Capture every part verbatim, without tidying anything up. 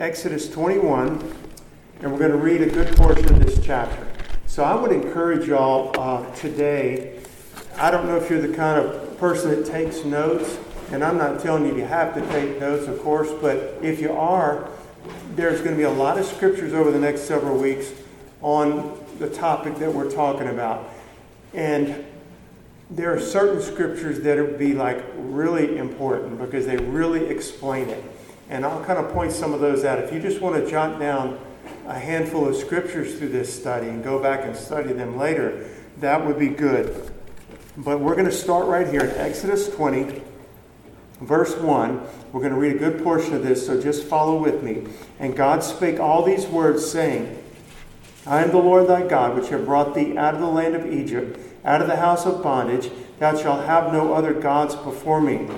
Exodus twenty-one, and we're going to read a good portion of this chapter. So I would encourage y'all uh, today, I don't know if you're the kind of person that takes notes, and I'm not telling you you have to take notes, of course, but if you are, there's going to be a lot of scriptures over the next several weeks on the topic that we're talking about. And there are certain scriptures that would be like really important because they really explain it. And I'll kind of point some of those out. If you just want to jot down a handful of scriptures through this study and go back and study them later, that would be good. But we're going to start right here in Exodus twenty, verse one. We're going to read a good portion of this, so just follow with me. And God spake all these words, saying, I am the Lord thy God, which have brought thee out of the land of Egypt, out of the house of bondage. Thou shalt have no other gods before me.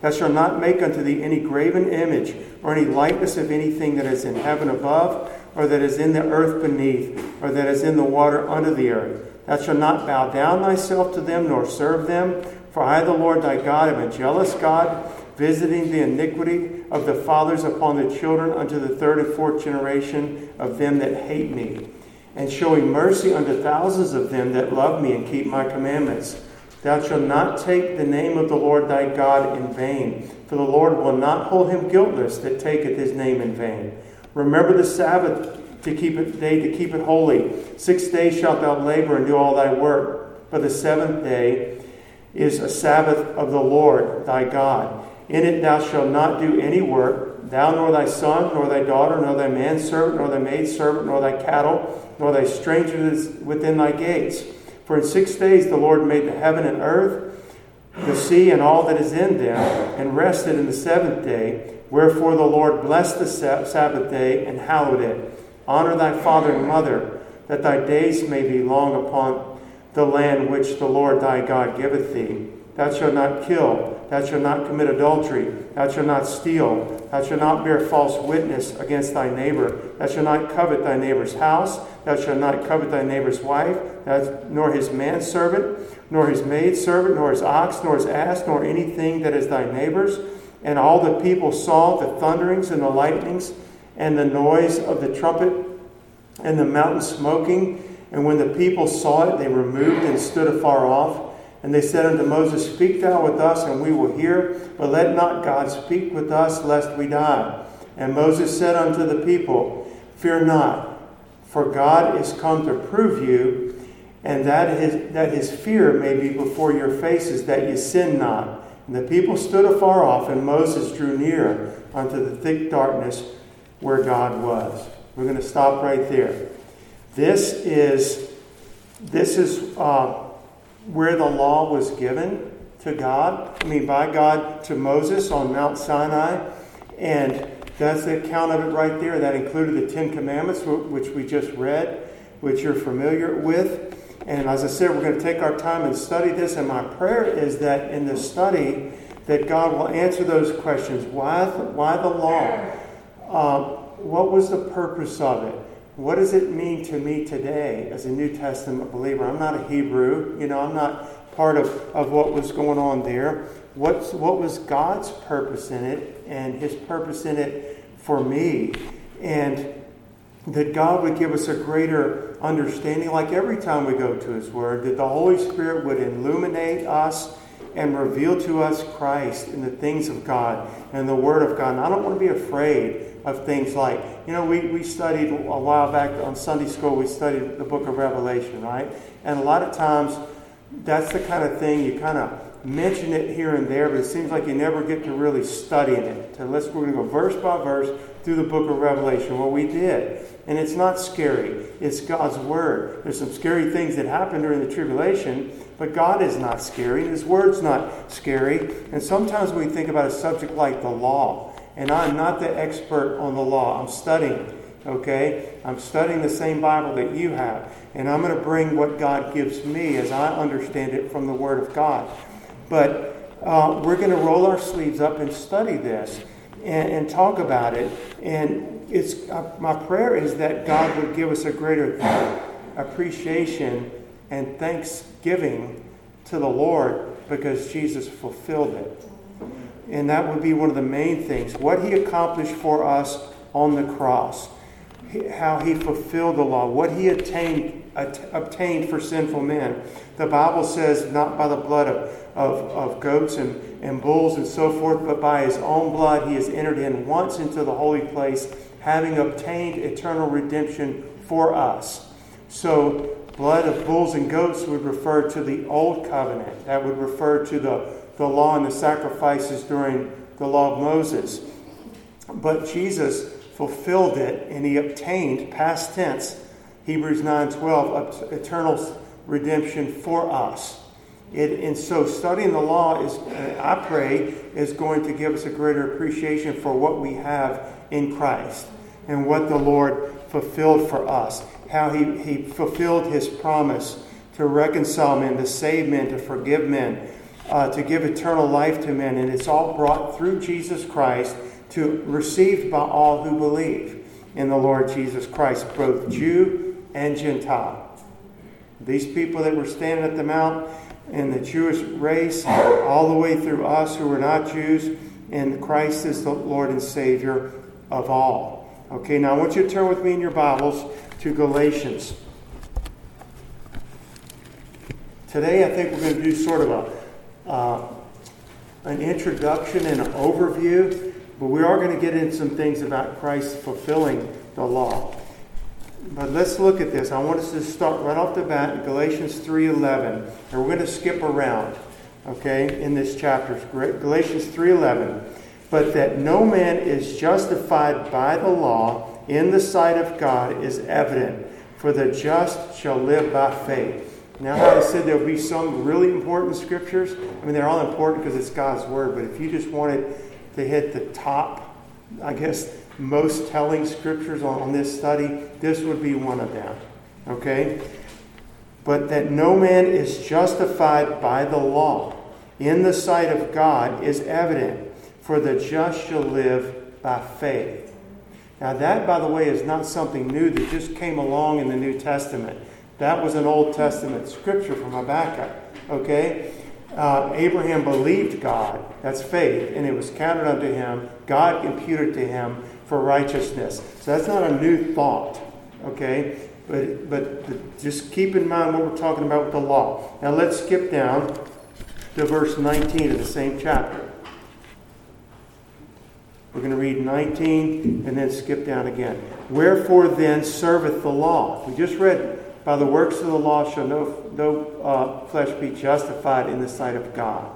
Thou shalt not make unto thee any graven image, or any likeness of anything that is in heaven above, or that is in the earth beneath, or that is in the water under the earth. Thou shalt not bow down thyself to them, nor serve them. For I, the Lord thy God, am a jealous God, visiting the iniquity of the fathers upon the children unto the third and fourth generation of them that hate me, and showing mercy unto thousands of them that love me and keep my commandments. Thou shalt not take the name of the Lord thy God in vain, for the Lord will not hold him guiltless that taketh his name in vain. Remember the Sabbath to keep it day to keep it holy. Six days shalt thou labor and do all thy work, but the seventh day is a Sabbath of the Lord thy God. In it thou shalt not do any work, thou nor thy son, nor thy daughter, nor thy manservant, nor thy maidservant, nor thy cattle, nor thy stranger that is within thy gates. For in six days the Lord made the heaven and earth, the sea, and all that is in them, and rested in the seventh day. Wherefore the Lord blessed the Sabbath day and hallowed it. Honor thy father and mother, that thy days may be long upon the land which the Lord thy God giveth thee. Thou shalt not kill, thou shalt not commit adultery, thou shalt not steal, thou shalt not bear false witness against thy neighbor, thou shalt not covet thy neighbor's house, thou shalt not covet thy neighbor's wife, nor his manservant, nor his maidservant, nor his ox, nor his ass, nor anything that is thy neighbor's. And all the people saw the thunderings and the lightnings, and the noise of the trumpet, and the mountain smoking. And when the people saw it, they removed and stood afar off. And they said unto Moses, Speak thou with us, and we will hear. But let not God speak with us, lest we die. And Moses said unto the people, Fear not, for God is come to prove you, and that his, that his fear may be before your faces, that ye sin not. And the people stood afar off, and Moses drew near unto the thick darkness where God was. We're going to stop right there. This is... This is... Uh, where the law was given to God, I mean by God to Moses on Mount Sinai. And that's the account of it right there. That included the Ten Commandments, which we just read, which you're familiar with. And as I said, we're going to take our time and study this. And my prayer is that in this study, that God will answer those questions. Why, why the law? Uh, what was the purpose of it? What does it mean to me today as a New Testament believer? I'm not a Hebrew. You know, I'm not part of, of what was going on there. What's, what was God's purpose in it, and his purpose in it for me? And that God would give us a greater understanding, like every time we go to his word, that the Holy Spirit would illuminate us and reveal to us Christ and the things of God and the word of God. And I don't want to be afraid of things like, you know, we, we studied a while back on Sunday school, we studied the book of Revelation, right? And a lot of times, that's the kind of thing, you kind of mention it here and there, but it seems like you never get to really studying it. So let's, we're going to go verse by verse through the book of Revelation. Well, we did. And it's not scary. It's God's word. There's some scary things that happen during the tribulation, but God is not scary. His word's not scary. And sometimes when we think about a subject like the law, and I'm not the expert on the law. I'm studying, okay? I'm studying the same Bible that you have. And I'm going to bring what God gives me as I understand it from the Word of God. But uh, we're going to roll our sleeves up and study this and, and talk about it. And it's uh, my prayer is that God would give us a greater appreciation and thanksgiving to the Lord because Jesus fulfilled it. and that would be one of the main things. What he accomplished for us on the cross, how he fulfilled the law, what he attained, at, obtained for sinful men. The Bible says not by the blood of, of, of goats and, and bulls and so forth, but by his own blood he has entered in once into the holy place, having obtained eternal redemption for us. So blood of bulls and goats would refer to the old covenant. That would refer to the, the law and the sacrifices during the law of Moses. But Jesus fulfilled it, and he obtained, past tense, Hebrews nine twelve, eternal redemption for us. It, and so studying the law, is, I pray, is going to give us a greater appreciation for what we have in Christ and what the Lord fulfilled for us. How he, he fulfilled his promise to reconcile men, to save men, to forgive men, uh, to give eternal life to men. And it's all brought through Jesus Christ, to received by all who believe in the Lord Jesus Christ, both Jew and Gentile. These people that were standing at the Mount and the Jewish race, all the way through us who were not Jews, and Christ is the Lord and Savior of all. Okay, now I want you to turn with me in your Bibles to Galatians. Today I think we're going to do sort of a uh, an introduction and an overview. But we are going to get into some things about Christ fulfilling the law. But let's look at this. I want us to start right off the bat in Galatians three eleven. And we're going to skip around, okay, in this chapter. Galatians three eleven. But that no man is justified by the law in the sight of God is evident, for the just shall live by faith. Now, like I said, there will be some really important scriptures. I mean, they're all important because it's God's Word. But if you just wanted to hit the top, I guess, most telling scriptures on, on this study, this would be one of them. Okay? But that no man is justified by the law in the sight of God is evident, for the just shall live by faith. Now that, by the way, is not something new that just came along in the New Testament. That was an Old Testament scripture from Habakkuk. Okay? Uh, Abraham believed God, that's faith, and it was counted unto him, God imputed to him for righteousness. So that's not a new thought, okay? But but just keep in mind what we're talking about with the law. Now let's skip down to verse nineteen of the same chapter. We're going to read nineteen and then skip down again. Wherefore then serveth the law? We just read it. By the works of the law shall no, no uh, flesh be justified in the sight of God.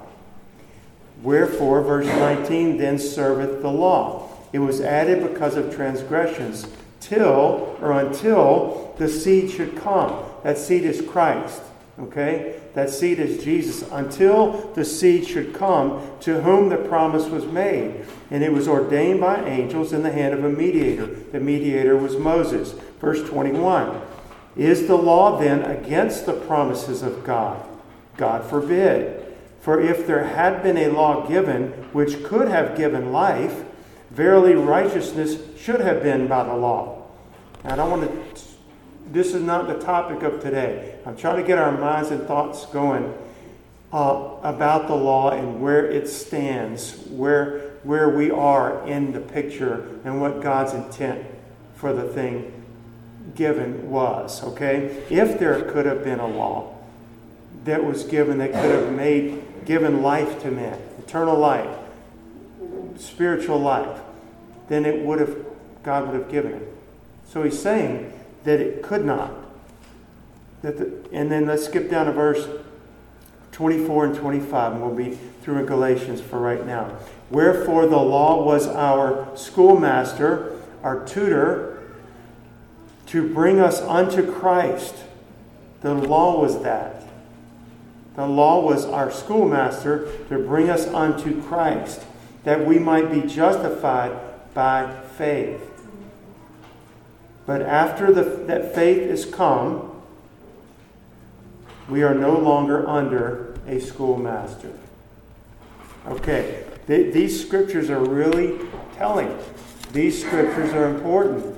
Wherefore, verse nineteen, then serveth the law. It was added because of transgressions, till, or until, the seed should come. That seed is Christ, okay? That seed is Jesus. Until the seed should come, to whom the promise was made. And it was ordained by angels in the hand of a mediator. The mediator was Moses. Verse twenty-one. Is the law then against the promises of God? God forbid. For if there had been a law given which could have given life, verily righteousness should have been by the law. Now, I don't want to, this is not the topic of today. I'm trying to get our minds and thoughts going uh, about the law and where it stands, where, where we are in the picture, and what God's intent for the thing given was, okay? If there could have been a law that was given that could have made, given life to men, eternal life, spiritual life, then it would have, God would have given it. So he's saying that it could not. That the, and then let's skip down to verse twenty-four and twenty-five, and we'll be through in Galatians for right now. Wherefore the law was our schoolmaster, our tutor, to bring us unto Christ. The law was that. The law was our schoolmaster to bring us unto Christ, that we might be justified by faith. But after the, that faith is come, we are no longer under a schoolmaster. Okay, Th- these scriptures are really telling. These scriptures are important.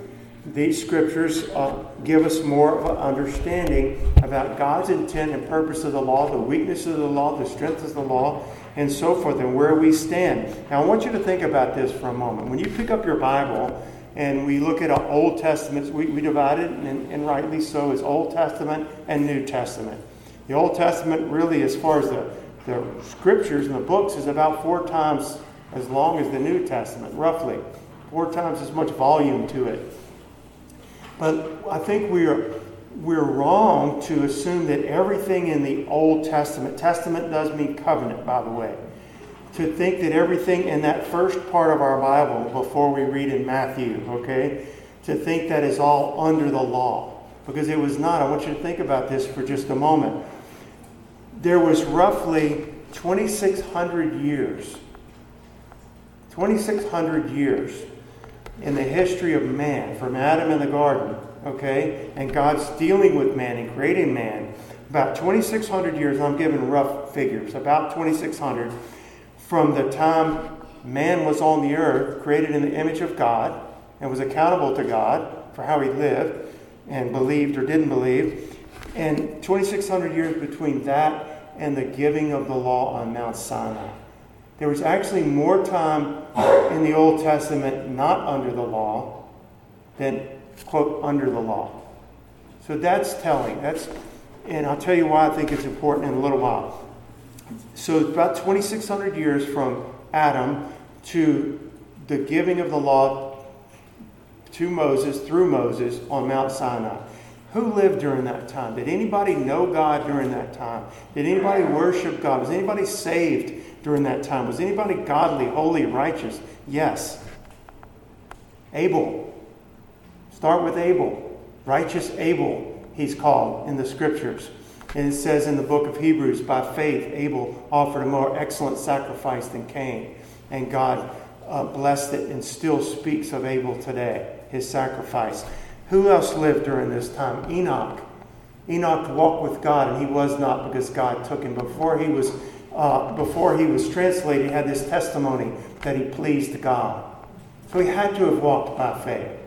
These scriptures uh, give us more of an understanding about God's intent and purpose of the law, the weakness of the law, the strength of the law, and so forth, and where we stand. Now, I want you to think about this for a moment. When you pick up your Bible and we look at Old Testament, we, we divide it, and, and rightly so, as Old Testament and New Testament. The Old Testament really, as far as the, the scriptures and the books, is about four times as long as the New Testament, roughly. Four times as much volume to it. But I think we are... We're wrong to assume that everything in the Old Testament, Testament does mean covenant, by the way, to think that everything in that first part of our Bible before we read in Matthew, okay, to think that is all under the law, because it was not. I want you to think about this for just a moment. There was roughly twenty-six hundred years, twenty-six hundred years in the history of man, from Adam in the garden. Okay, and God's dealing with man and creating man. About twenty-six hundred years, I'm giving rough figures, about twenty-six hundred, from the time man was on the earth, created in the image of God, and was accountable to God for how he lived, and believed or didn't believe, and twenty-six hundred years between that and the giving of the law on Mount Sinai. There was actually more time in the Old Testament not under the law than, quote, under the law. So that's telling. That's, and I'll tell you why I think it's important in a little while. So about twenty-six hundred years from Adam to the giving of the law to Moses, through Moses, on Mount Sinai. Who lived during that time? Did anybody know God during that time? Did anybody worship God? Was anybody saved during that time? Was anybody godly, holy, righteous? Yes. Abel. Start with Abel, righteous Abel, he's called in the scriptures. And it says in the book of Hebrews, by faith, Abel offered a more excellent sacrifice than Cain. And God uh, blessed it and still speaks of Abel today, his sacrifice. Who else lived during this time? Enoch. Enoch walked with God, and he was not, because God took him. Before he was, uh, before he was translated, he had this testimony that he pleased God. So he had to have walked by faith.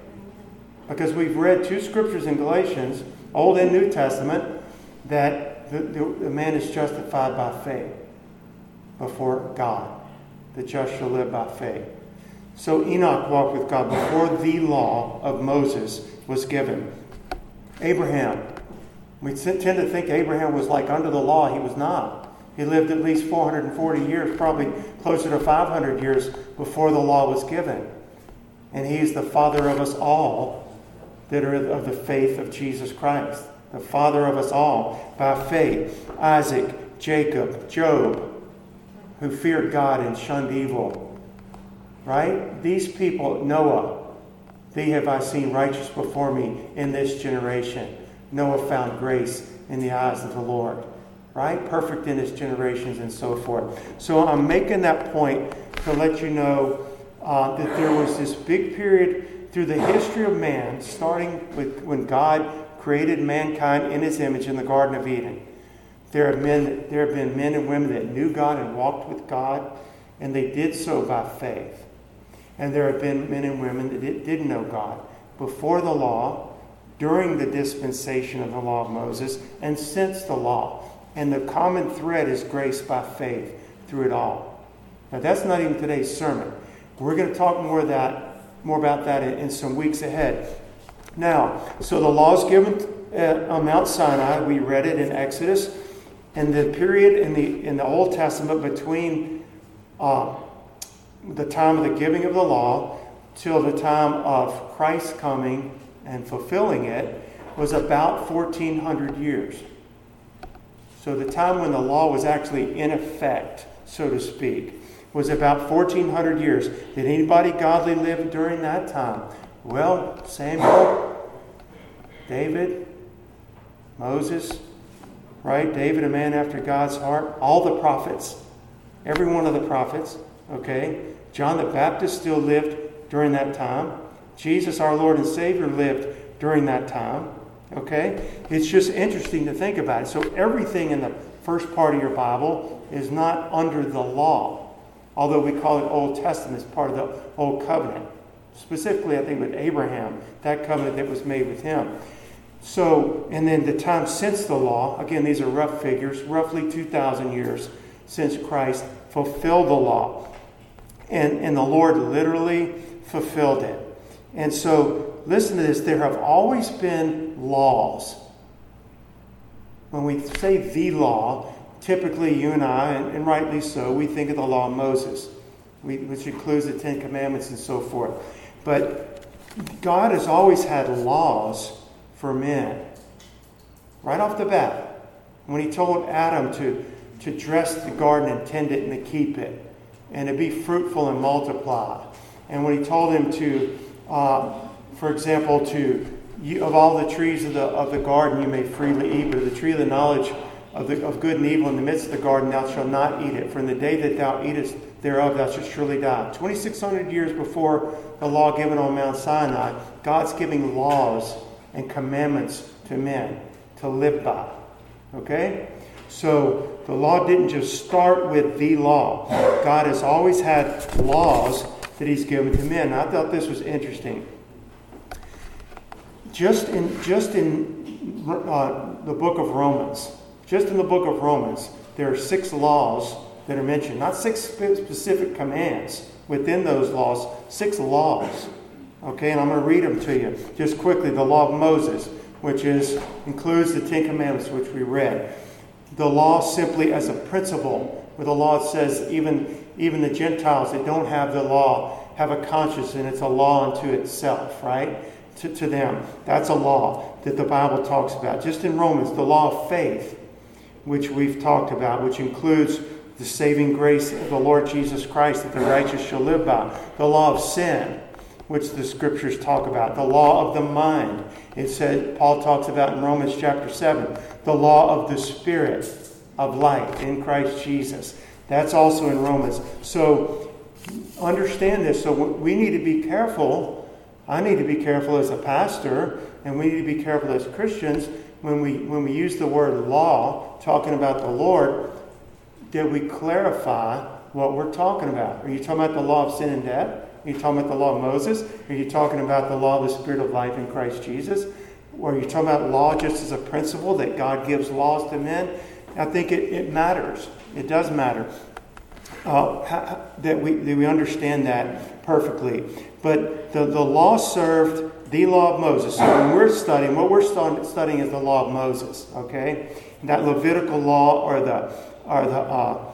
Because we've read two scriptures in Galatians, Old and New Testament, that the, the, the man is justified by faith before God. The just shall live by faith. So Enoch walked with God before the law of Moses was given. Abraham. We tend to think Abraham was like under the law. He was not. He lived at least four hundred forty years, probably closer to five hundred years before the law was given. And he is the father of us all that are of the faith of Jesus Christ. The father of us all by faith. Isaac, Jacob, Job, who feared God and shunned evil. Right? These people, Noah, thee have I seen righteous before me in this generation. Noah found grace in the eyes of the Lord. Right? Perfect in his generations and so forth. So I'm making that point to let you know Uh, that there was this big period through the history of man, starting with when God created mankind in his image in the Garden of Eden. There have been, there have been men and women that knew God and walked with God, and they did so by faith. And there have been men and women that did, didn't know God before the law, during the dispensation of the law of Moses, and since the law. And the common thread is grace by faith through it all. Now, that's not even today's sermon. We're going to talk more of that, more about that in, in some weeks ahead. Now, so the law is given at, on Mount Sinai. We read it in Exodus, and the period in the in the Old Testament between uh, the time of the giving of the law till the time of Christ coming and fulfilling it was about fourteen hundred years. So the time when the law was actually in effect, so to speak, was about fourteen hundred years. Did anybody godly live during that time? Well, Samuel, David, Moses, right? David, a man after God's heart. All the prophets, every one of the prophets, okay? John the Baptist still lived during that time. Jesus, our Lord and Savior, lived during that time, okay? It's just interesting to think about it. So everything in the first part of your Bible is not under the law. Although we call it Old Testament, it's part of the Old Covenant. Specifically, I think with Abraham, that covenant that was made with him. So, and then the time since the law, again, these are rough figures, roughly two thousand years since Christ fulfilled the law. And, and the Lord literally fulfilled it. And so, listen to this. There have always been laws. When we say the law, typically you and I, and, and rightly so, we think of the law of Moses, we, which includes the Ten Commandments and so forth. But God has always had laws for men. Right off the bat, when he told Adam to, to dress the garden and tend it and to keep it, and to be fruitful and multiply. And when he told him to, uh, for example, to you, of all the trees of the of the garden you may freely eat, but of the tree of the knowledge of the, of good and evil in the midst of the garden thou shalt not eat it, for in the day that thou eatest thereof thou shalt surely die. twenty-six hundred years before the law given on Mount Sinai, God's giving laws and commandments to men to live by. Okay? So, the law didn't just start with the law. God has always had laws that he's given to men. And I thought this was interesting. Just in just in uh, the book of Romans, just in the book of Romans, there are six laws that are mentioned. Not six specific commands within those laws, six laws. Okay, and I'm going to read them to you just quickly. The law of Moses, which is includes the Ten Commandments, which we read. The law simply as a principle, where the law says even, even the Gentiles that don't have the law have a conscience, and it's a law unto itself, right? To, to them. That's a law that the Bible talks about. Just in Romans, the law of faith, which we've talked about, which includes the saving grace of the Lord Jesus Christ that the righteous shall live by. The law of sin, which the scriptures talk about. The law of the mind. It said, Paul talks about in Romans chapter seven, the law of the Spirit of light in Christ Jesus. That's also in Romans. So understand this. So we need to be careful. I need to be careful as a pastor, and we need to be careful as Christians when we when we use the word law, talking about the Lord, that we clarify what we're talking about. Are you talking about the law of sin and death? Are you talking about the law of Moses? Are you talking about the law of the Spirit of life in Christ Jesus? Or are you talking about law just as a principle that God gives laws to men? I think it, it matters. It does matter uh, how, that, we, that we understand that perfectly. But the, the law served the law of Moses. So when we're studying, what we're stu- studying is the law of Moses. Okay, and that Levitical law or the or the uh,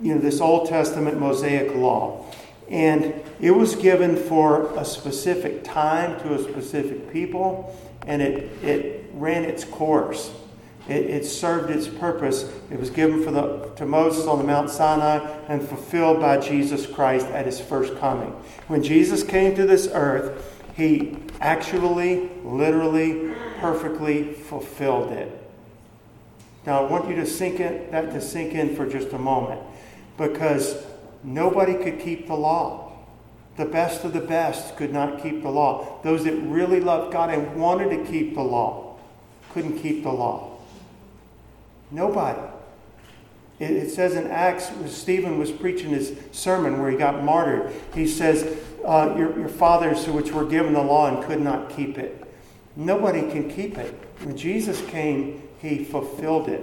you know this Old Testament Mosaic law. And it was given for a specific time to a specific people, and it, it ran its course. It, it served its purpose. It was given for the to Moses on the Mount Sinai and fulfilled by Jesus Christ at his first coming. When Jesus came to this earth, he actually, literally, perfectly fulfilled it. Now, I want you to sink in, that to sink in for just a moment, because nobody could keep the law. The best of the best could not keep the law. Those that really loved God and wanted to keep the law couldn't keep the law. Nobody. It, it says in Acts, Stephen was preaching his sermon where he got martyred. He says, uh, your, your fathers which were given the law and could not keep it. Nobody can keep it. When Jesus came, he fulfilled it.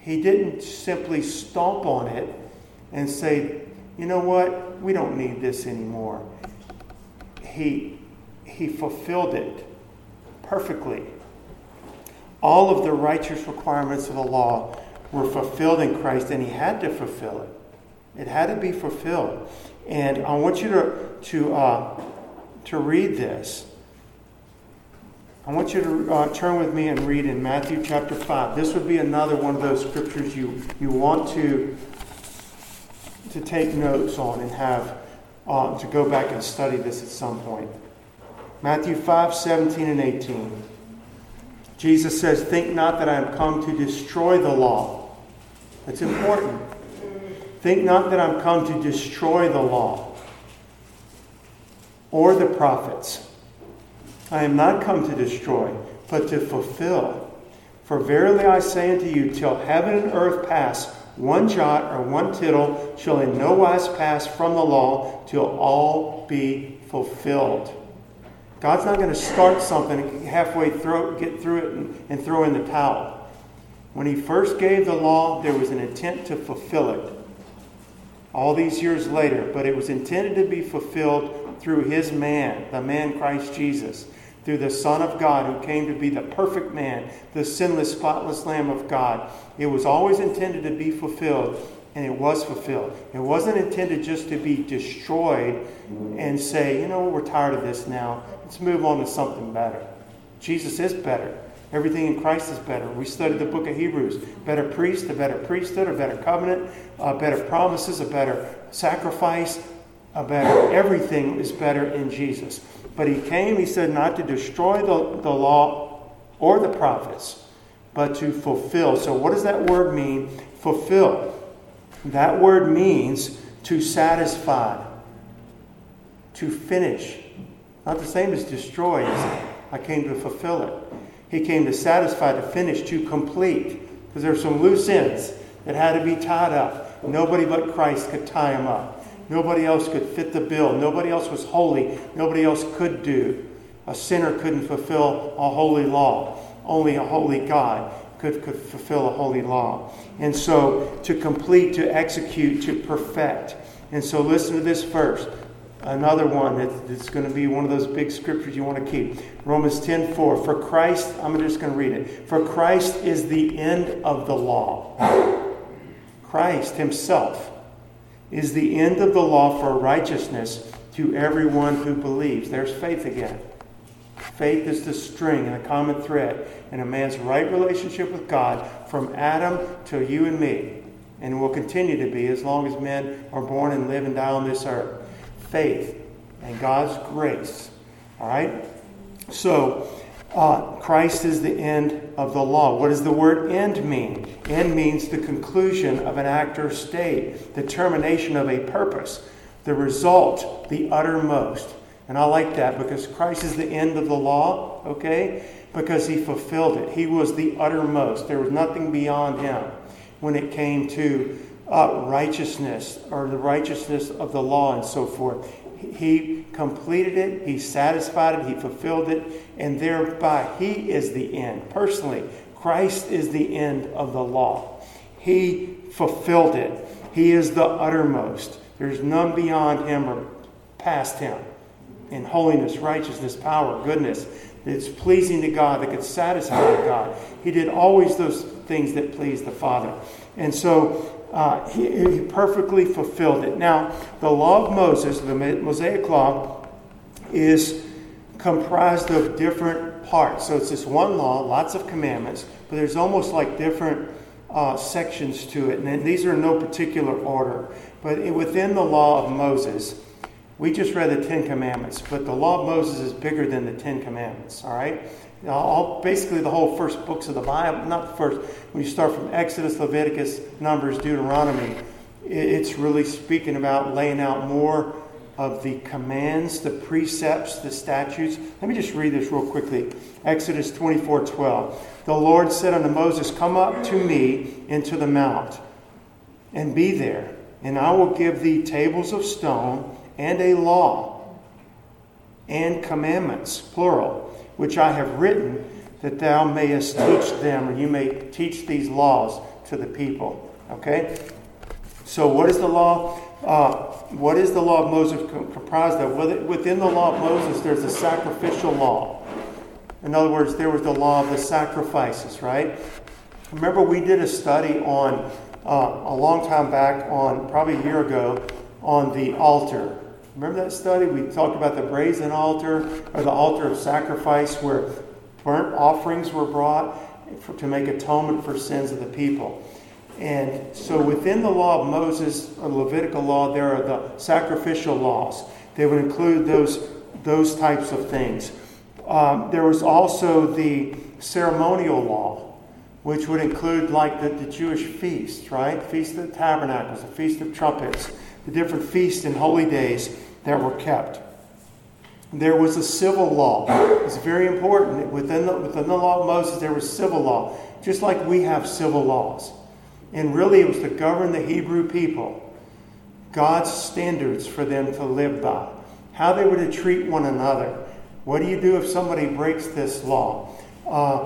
He didn't simply stomp on it and say, you know what? We don't need this anymore. He, he fulfilled it perfectly. All of the righteous requirements of the law were fulfilled in Christ, and he had to fulfill it. It had to be fulfilled. And I want you to to uh, to read this. I want you to uh, turn with me and read in Matthew chapter five. This would be another one of those scriptures you you want to to take notes on and have uh, to go back and study this at some point. Matthew five, seventeen and eighteen. Jesus says, think not that I am come to destroy the law. That's important. Think not that I'm come to destroy the law or the prophets. I am not come to destroy, but to fulfill. For verily I say unto you, till heaven and earth pass, one jot or one tittle shall in no wise pass from the law till all be fulfilled. God's not going to start something and halfway throw, get through it and, and throw in the towel. When he first gave the law, there was an intent to fulfill it. all these years later, but it was intended to be fulfilled through his man, the man Christ Jesus, through the Son of God who came to be the perfect man, the sinless, spotless Lamb of God. It was always intended to be fulfilled, and it was fulfilled. It wasn't intended just to be destroyed and say, you know, we're tired of this now. Let's move on to something better. Jesus is better. Everything in Christ is better. We studied the book of Hebrews. Better priest, a better priesthood, a better covenant, a better promises, a better sacrifice, a better everything is better in Jesus. But he came, he said, not to destroy the, the law or the prophets, but to fulfill. So what does that word mean, fulfill? That word means to satisfy, to finish. Not the same as destroy. I came to fulfill it. He came to satisfy, to finish, to complete. Because there were some loose ends that had to be tied up. Nobody but Christ could tie them up. Nobody else could fit the bill. Nobody else was holy. Nobody else could do. A sinner couldn't fulfill a holy law. Only a holy God could, could fulfill a holy law. And so to complete, to execute, to perfect. And so listen to this verse. Another one that's going to be one of those big scriptures you want to keep. Romans ten four. For Christ, I'm just going to read it. For Christ is the end of the law. Christ himself is the end of the law for righteousness to everyone who believes. There's faith again. Faith is the string and a common thread in a man's right relationship with God from Adam to you and me. And will continue to be as long as men are born and live and die on this earth. Faith and God's grace. All right? So, uh, Christ is the end of the law. What does the word end mean? End means the conclusion of an act or state, the termination of a purpose, the result, the uttermost. And I like that because Christ is the end of the law, okay? Because he fulfilled it. He was the uttermost. There was nothing beyond him when it came to Uh, righteousness or the righteousness of the law and so forth. He completed it. He satisfied it. He fulfilled it. And thereby he is the end. Personally, Christ is the end of the law. He fulfilled it. He is the uttermost. There's none beyond him or past him in holiness, righteousness, power, goodness. It's pleasing to God, that could satisfy God. He did always those things that pleased the Father. And so Uh, he, he perfectly fulfilled it. Now, the law of Moses, the Mosaic law, is comprised of different parts. So it's this one law, lots of commandments, but there's almost like different uh, sections to it. And then these are in no particular order. But it, within the law of Moses, we just read the Ten Commandments, but the law of Moses is bigger than the Ten Commandments, all right? All, basically the whole first books of the Bible, not the first, when you start from Exodus, Leviticus, Numbers, Deuteronomy, it's really speaking about laying out more of the commands, the precepts, the statutes. Let me just read this real quickly. Exodus twenty-four twelve. The Lord said unto Moses, come up to me into the mount and be there, and I will give thee tables of stone and a law and commandments, plural, which I have written, that thou mayest teach them, or you may teach these laws to the people. Okay? So what is the law? Uh, what is the law of Moses comprised of? Within the law of Moses, there's a sacrificial law. In other words, there was the law of the sacrifices, right? Remember, we did a study on, uh, a long time back, on probably a year ago, on the altar. Remember that study? We talked about the brazen altar or the altar of sacrifice where burnt offerings were brought for, to make atonement for sins of the people. And so within the law of Moses, or Levitical law, there are the sacrificial laws. They would include those, those types of things. Um, there was also the ceremonial law, which would include like the, the Jewish feasts, right? Feast of the Tabernacles, the Feast of Trumpets, the different feasts and holy days that were kept. There was a civil law. It's very important. Within the, within the law of Moses, there was civil law, just like we have civil laws. And really, it was to govern the Hebrew people, God's standards for them to live by, how they were to treat one another. What do you do if somebody breaks this law? Uh,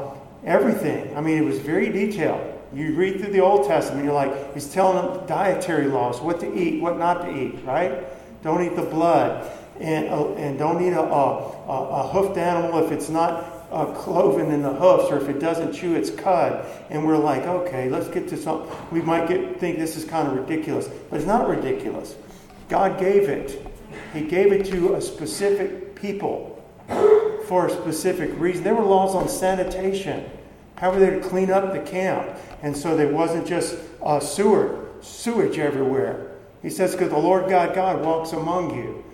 everything. I mean, it was very detailed. You read through the Old Testament, you're like, he's telling them dietary laws, what to eat, what not to eat, right? Don't eat the blood, and uh, and don't eat a, a, a hoofed animal if it's not uh, cloven in the hoofs, or if it doesn't chew its cud. And we're like, okay, let's get to something. We might get think this is kind of ridiculous, but it's not ridiculous. God gave it. He gave it to a specific people for a specific reason. There were laws on sanitation. How were they to clean up the camp? And so there wasn't just uh, sewer, sewage everywhere. He says, because the Lord God, God walks among you.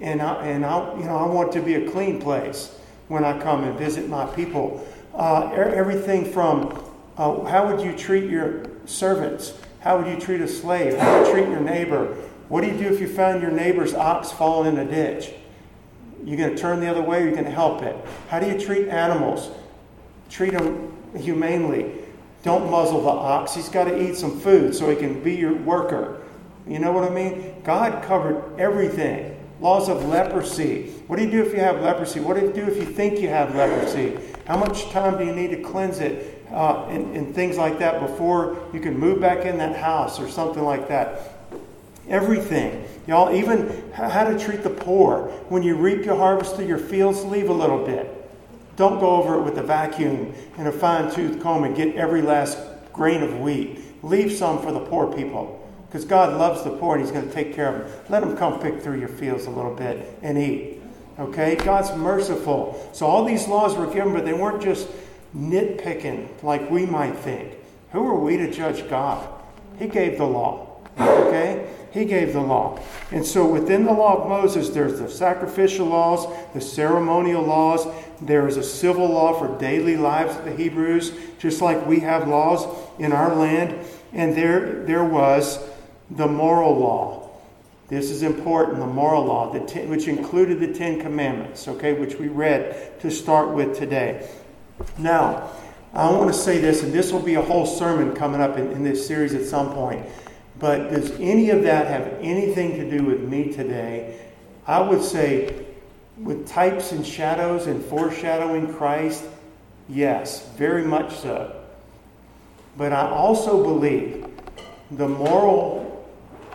And I, and I, you know, I want to be a clean place when I come and visit my people. Uh, everything from uh, how would you treat your servants? How would you treat a slave? How would you treat your neighbor? What do you do if you found your neighbor's ox falling in a ditch? You're going to turn the other way, or you're going to help it? How do you treat animals? Treat them humanely. Don't muzzle the ox. He's got to eat some food so he can be your worker. You know what I mean? God covered everything. Laws of leprosy. What do you do if you have leprosy? What do you do if you think you have leprosy? How much time do you need to cleanse it? Uh, and, and things like that before you can move back in that house or something like that. Everything. Y'all, even how to treat the poor. When you reap your harvest of your fields, leave a little bit. Don't go over it with a vacuum and a fine-tooth comb and get every last grain of wheat. Leave some for the poor people, because God loves the poor and he's going to take care of them. Let them come pick through your fields a little bit and eat. Okay? God's merciful. So all these laws were given, but they weren't just nitpicking like we might think. Who are we to judge God? He gave the law. Okay? He gave the law. And so within the law of Moses, there's the sacrificial laws, the ceremonial laws. There is a civil law for daily lives of the Hebrews, just like we have laws in our land. And there there was the moral law. This is important, the moral law, the ten, which included the Ten Commandments, okay, which we read to start with today. Now, I want to say this, and this will be a whole sermon coming up in, in this series at some point. But does any of that have anything to do with me today? I would say, with types and shadows and foreshadowing Christ, yes, very much so. But I also believe the moral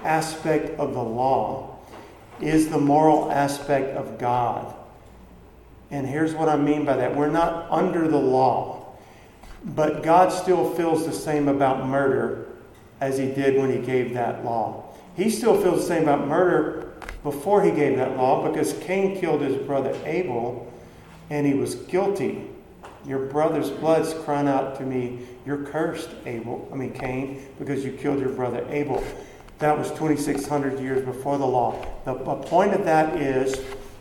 aspect of the law is the moral aspect of God. And here's what I mean by that. We're not under the law, but God still feels the same about murder as he did when he gave that law. He still feels the same about murder before he gave that law, because Cain killed his brother Abel and he was guilty. Your brother's blood's crying out to me, you're cursed, Abel, I mean Cain, because you killed your brother Abel. That was twenty-six hundred years before the law. The, the point of that is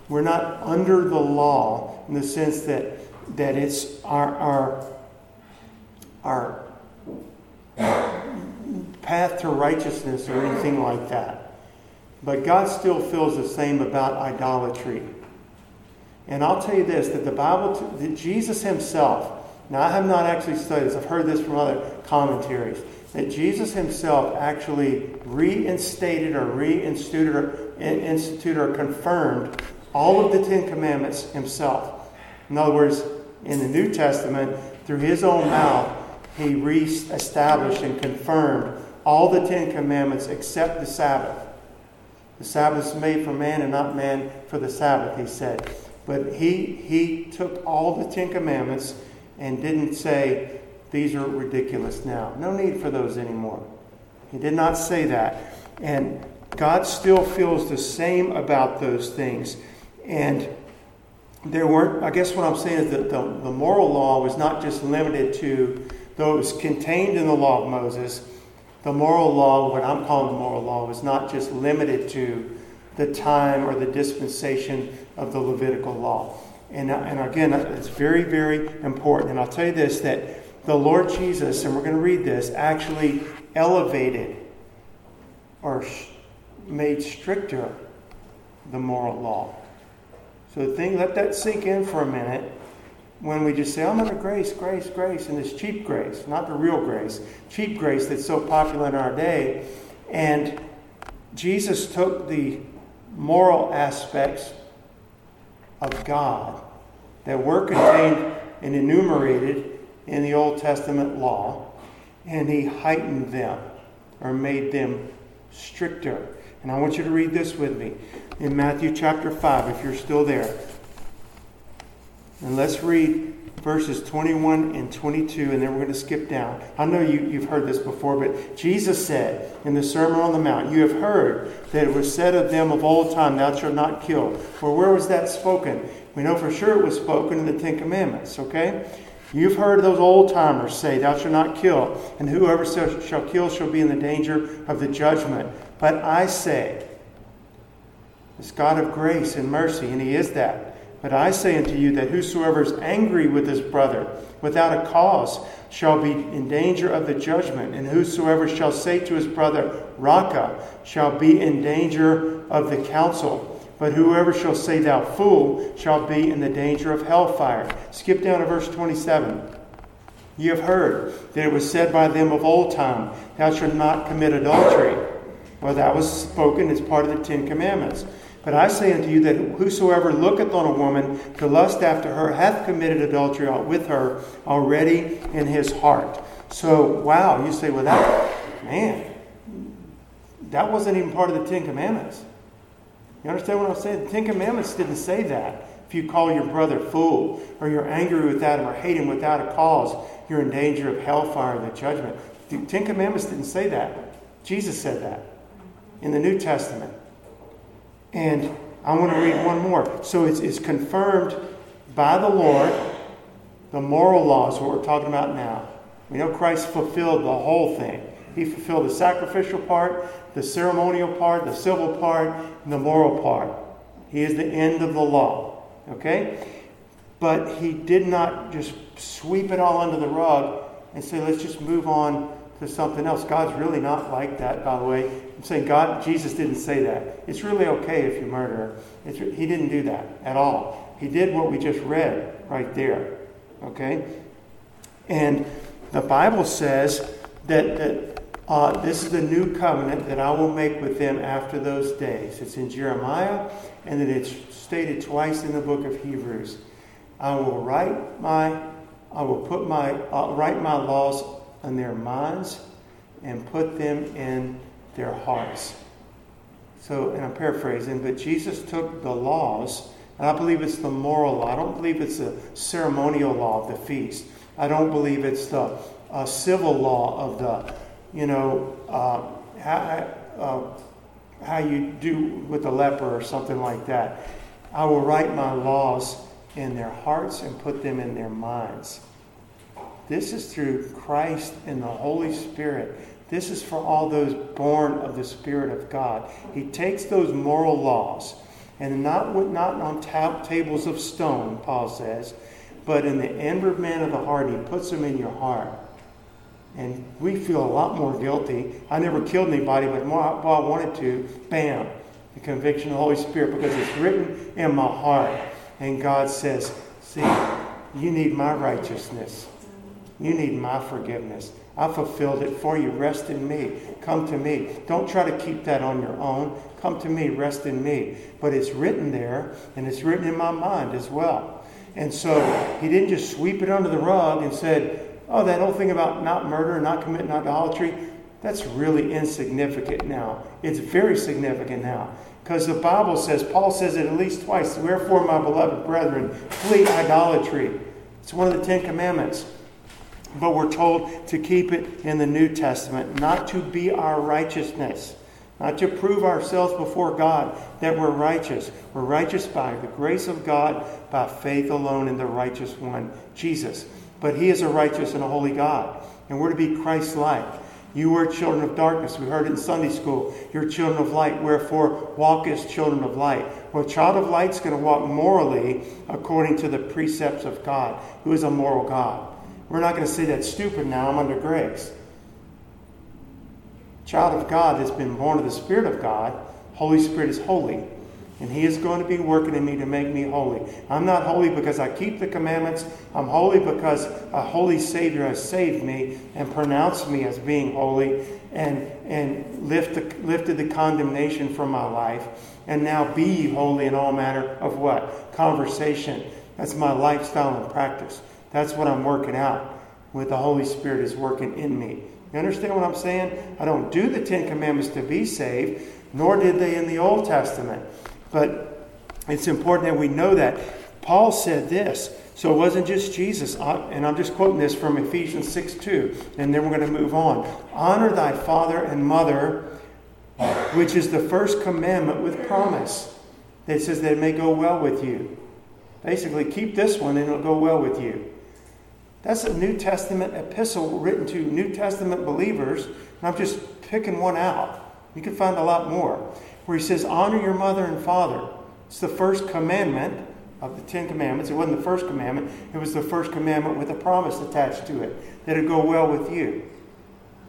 we're not under the law in the sense that that it's our our our path to righteousness or anything like that. But God still feels the same about idolatry. And I'll tell you this, that the Bible, that Jesus himself, now I have not actually studied this, I've heard this from other commentaries, that Jesus himself actually reinstated or reinstituted or, instituted or confirmed all of the Ten Commandments himself. In other words, in the New Testament, through his own mouth, he reestablished and confirmed all the Ten Commandments except the Sabbath. The Sabbath is made for man and not man for the Sabbath, he said. But he he took all the Ten Commandments and didn't say, these are ridiculous now. No need for those anymore. He did not say that. And God still feels the same about those things. And there weren't, I guess what I'm saying is that the, the moral law was not just limited to, though it was contained in the law of Moses, the moral law, what I'm calling the moral law, is not just limited to the time or the dispensation of the Levitical law. And, and again, it's very, very important. And I'll tell you this, that the Lord Jesus, and we're going to read this, actually elevated or made stricter the moral law. So the thing, let that sink in for a minute. When we just say, I'm under grace, grace, grace, and this cheap grace, not the real grace, cheap grace that's so popular in our day. And Jesus took the moral aspects of God that were contained and enumerated in the Old Testament law, and he heightened them, or made them stricter. And I want you to read this with me in Matthew chapter five, if you're still there. And let's read verses twenty-one and twenty-two, and then we're going to skip down. I know you, you've heard this before, but Jesus said in the Sermon on the Mount, "You have heard that it was said of them of old time, thou shalt not kill." Well, where was that spoken? We know for sure it was spoken in the Ten Commandments, okay? You've heard those old-timers say, "Thou shalt not kill, and whoever shall kill shall be in the danger of the judgment." But I say, it's God of grace and mercy, and he is that. "But I say unto you that whosoever is angry with his brother without a cause shall be in danger of the judgment. And whosoever shall say to his brother, Raca, shall be in danger of the council. But whoever shall say, Thou fool, shall be in the danger of hellfire." Skip down to verse twenty-seven. "You have heard that it was said by them of old time, Thou shalt not commit adultery." Well, that was spoken as part of the Ten Commandments. "But I say unto you that whosoever looketh on a woman to lust after her hath committed adultery with her already in his heart." So, wow, you say, well, that, man, that wasn't even part of the Ten Commandments. You understand what I'm saying? The Ten Commandments didn't say that. If you call your brother fool, or you're angry with him, or hate him without a cause, you're in danger of hellfire and the judgment. The Ten Commandments didn't say that. Jesus said that in the New Testament. And I want to read one more. So it's, it's confirmed by the Lord. The moral law is what we're talking about now. We know Christ fulfilled the whole thing. He fulfilled the sacrificial part, the ceremonial part, the civil part, and the moral part. He is the end of the law. Okay? But he did not just sweep it all under the rug and say, let's just move on to something else. God's really not like that, by the way. I'm saying God, Jesus didn't say that. It's really okay if you murder. It's, he didn't do that at all. He did what we just read right there. Okay? And the Bible says that, that uh, this is the new covenant that I will make with them after those days. It's in Jeremiah, and then it's stated twice in the book of Hebrews. I will write my, I will put my, uh, write my laws in their minds and put them in their hearts. So, and I'm paraphrasing, but Jesus took the laws, and I believe it's the moral law. I don't believe it's the ceremonial law of the feast. I don't believe it's the uh, civil law of the, you know, uh, how, uh, how you do with a leper or something like that. I will write my laws in their hearts and put them in their minds. This is through Christ and the Holy Spirit. This is for all those born of the Spirit of God. He takes those moral laws, and not not on tab- tables of stone, Paul says, but in the inward man of the heart, he puts them in your heart. And we feel a lot more guilty. I never killed anybody, but more I wanted to. Bam! The conviction of the Holy Spirit, because it's written in my heart. And God says, see, you need my righteousness. You need my forgiveness. I fulfilled it for you. Rest in me. Come to me. Don't try to keep that on your own. Come to me. Rest in me. But it's written there, and it's written in my mind as well. And so he didn't just sweep it under the rug and said, oh, that whole thing about not murder, not committing idolatry, that's really insignificant now. It's very significant now. Because the Bible says, Paul says it at least twice, wherefore, my beloved brethren, flee idolatry. It's one of the Ten Commandments. But we're told to keep it in the New Testament, not to be our righteousness, not to prove ourselves before God that we're righteous. We're righteous by the grace of God, by faith alone in the righteous one, Jesus. But he is a righteous and a holy God, and we're to be Christ-like. You were children of darkness. We heard it in Sunday school. You're children of light. Wherefore, walk as children of light. Well, a child of light is going to walk morally according to the precepts of God, who is a moral God. We're not going to say that's stupid now, I'm under grace. Child of God that's been born of the Spirit of God, Holy Spirit is holy. And he is going to be working in me to make me holy. I'm not holy because I keep the commandments. I'm holy because a holy Savior has saved me and pronounced me as being holy and, and lift the, lifted the condemnation from my life. And now be ye holy in all manner of what? Conversation. That's my lifestyle and practice. That's what I'm working out with the Holy Spirit is working in me. You understand what I'm saying? I don't do the Ten Commandments to be saved, nor did they in the Old Testament. But it's important that we know that. Paul said this. So it wasn't just Jesus. And I'm just quoting this from Ephesians six two. And then we're going to move on. Honor thy father and mother, which is the first commandment with promise. It says that it may go well with you. Basically, keep this one and it'll go well with you. That's a New Testament epistle written to New Testament believers. And I'm just picking one out. You can find a lot more. Where he says, honor your mother and father. It's the first commandment of the Ten Commandments. It wasn't the first commandment. It was the first commandment with a promise attached to it. That it'll go well with you.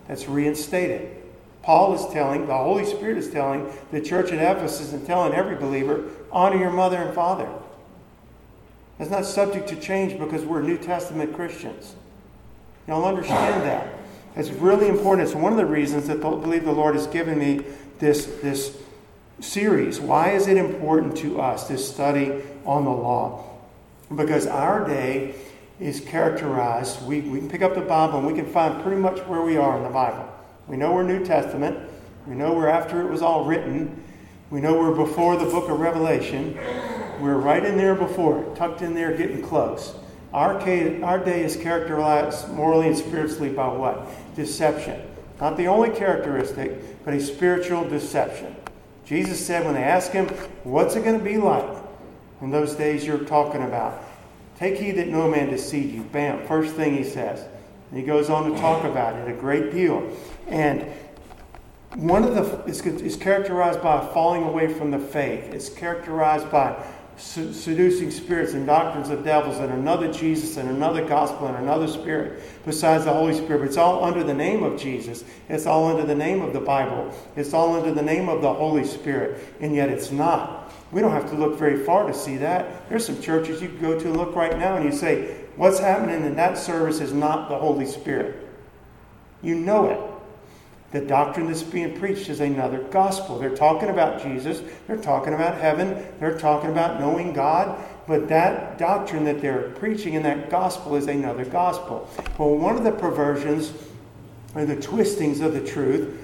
That's reinstated. Paul is telling, the Holy Spirit is telling the church at Ephesus and telling every believer, honor your mother and father. It's not subject to change because we're New Testament Christians. Y'all understand that. It's really important. It's one of the reasons that I believe the Lord has given me this, this series. Why is it important to us, this study on the law? Because our day is characterized. We, we can pick up the Bible and we can find pretty much where we are in the Bible. We know we're New Testament. We know we're after it was all written. We know we're before the book of Revelation. We're right in there before it, tucked in there, getting close. Our, ca- our day is characterized morally and spiritually by what? Deception. Not the only characteristic, but a spiritual deception. Jesus said when they asked him, what's it going to be like in those days you're talking about? Take heed that no man deceive you. Bam, first thing he says. And he goes on to talk about it a great deal. And one of the, it's, it's characterized by falling away from the faith. It's characterized by seducing spirits and doctrines of devils and another Jesus and another gospel and another spirit besides the Holy Spirit. But it's all under the name of Jesus. It's all under the name of the Bible. It's all under the name of the Holy Spirit. And yet it's not. We don't have to look very far to see that. There's some churches you can go to and look right now and you say, what's happening in that service is not the Holy Spirit. You know it. The doctrine that's being preached is another gospel. They're talking about Jesus. They're talking about heaven. They're talking about knowing God. But that doctrine that they're preaching in that gospel is another gospel. Well, one of the perversions or the twistings of the truth,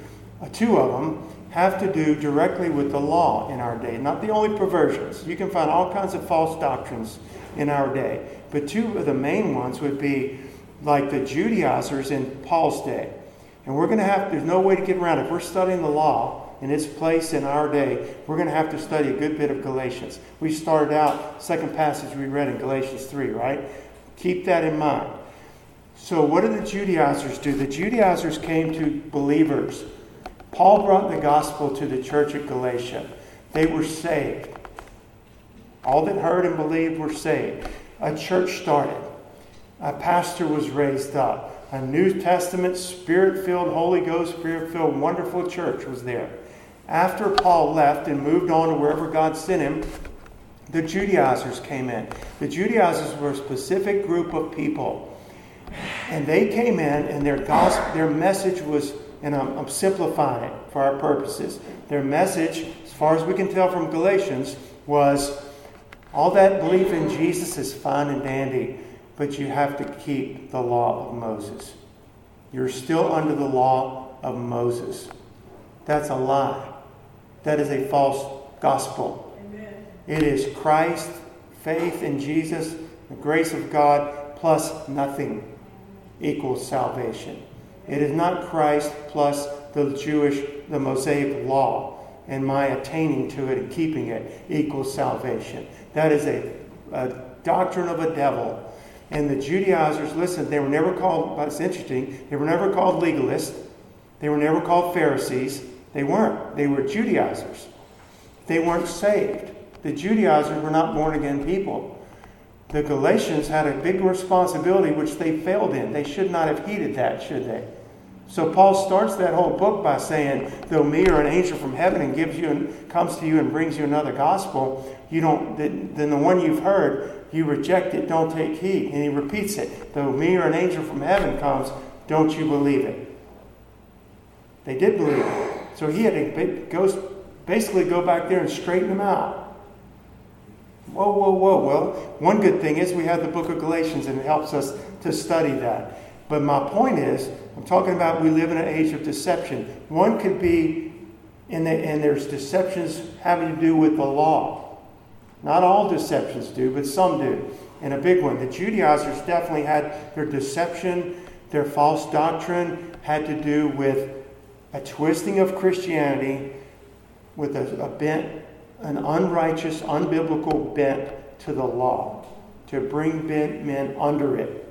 two of them, have to do directly with the law in our day. Not the only perversions. You can find all kinds of false doctrines in our day. But two of the main ones would be like the Judaizers in Paul's day. And we're going to have, there's no way to get around it. If we're studying the law in its place in our day, we're going to have to study a good bit of Galatians. We started out, second passage we read in Galatians three, right? Keep that in mind. So what did the Judaizers do? The Judaizers came to believers. Paul brought the gospel to the church at Galatia. They were saved. All that heard and believed were saved. A church started. A pastor was raised up. A New Testament, Spirit-filled, Holy Ghost, Spirit-filled, wonderful church was there. After Paul left and moved on to wherever God sent him, the Judaizers came in. The Judaizers were a specific group of people. And they came in and their gospel, their message was, and I'm, I'm simplifying it for our purposes, their message, as far as we can tell from Galatians, was all that belief in Jesus is fine and dandy. But you have to keep the law of Moses. You're still under the law of Moses. That's a lie. That is a false gospel. Amen. It is Christ, faith in Jesus, the grace of God, plus nothing equals salvation. It is not Christ plus the Jewish, the Mosaic law, and my attaining to it and keeping it equals salvation. That is a, a doctrine of a devil. And the Judaizers, listen, they were never called, but it's interesting, they were never called legalists. They were never called Pharisees. They weren't. They were Judaizers. They weren't saved. The Judaizers were not born-again people. The Galatians had a big responsibility which they failed in. They should not have heeded that, should they? So Paul starts that whole book by saying, though me or an angel from heaven and gives you and comes to you and brings you another gospel, you don't then the one you've heard, you reject it, don't take heed. And he repeats it. Though me or an angel from heaven comes, don't you believe it. They did believe it. So he had to go, basically go back there and straighten them out. Whoa, whoa, whoa. Well, one good thing is we have the book of Galatians and it helps us to study that. But my point is, I'm talking about we live in an age of deception. One could be, in the, and there's deceptions having to do with the law. Not all deceptions do, but some do. And a big one, the Judaizers definitely had their deception, their false doctrine had to do with a twisting of Christianity with a, a bent, an unrighteous, unbiblical bent to the law, to bring bent men under it,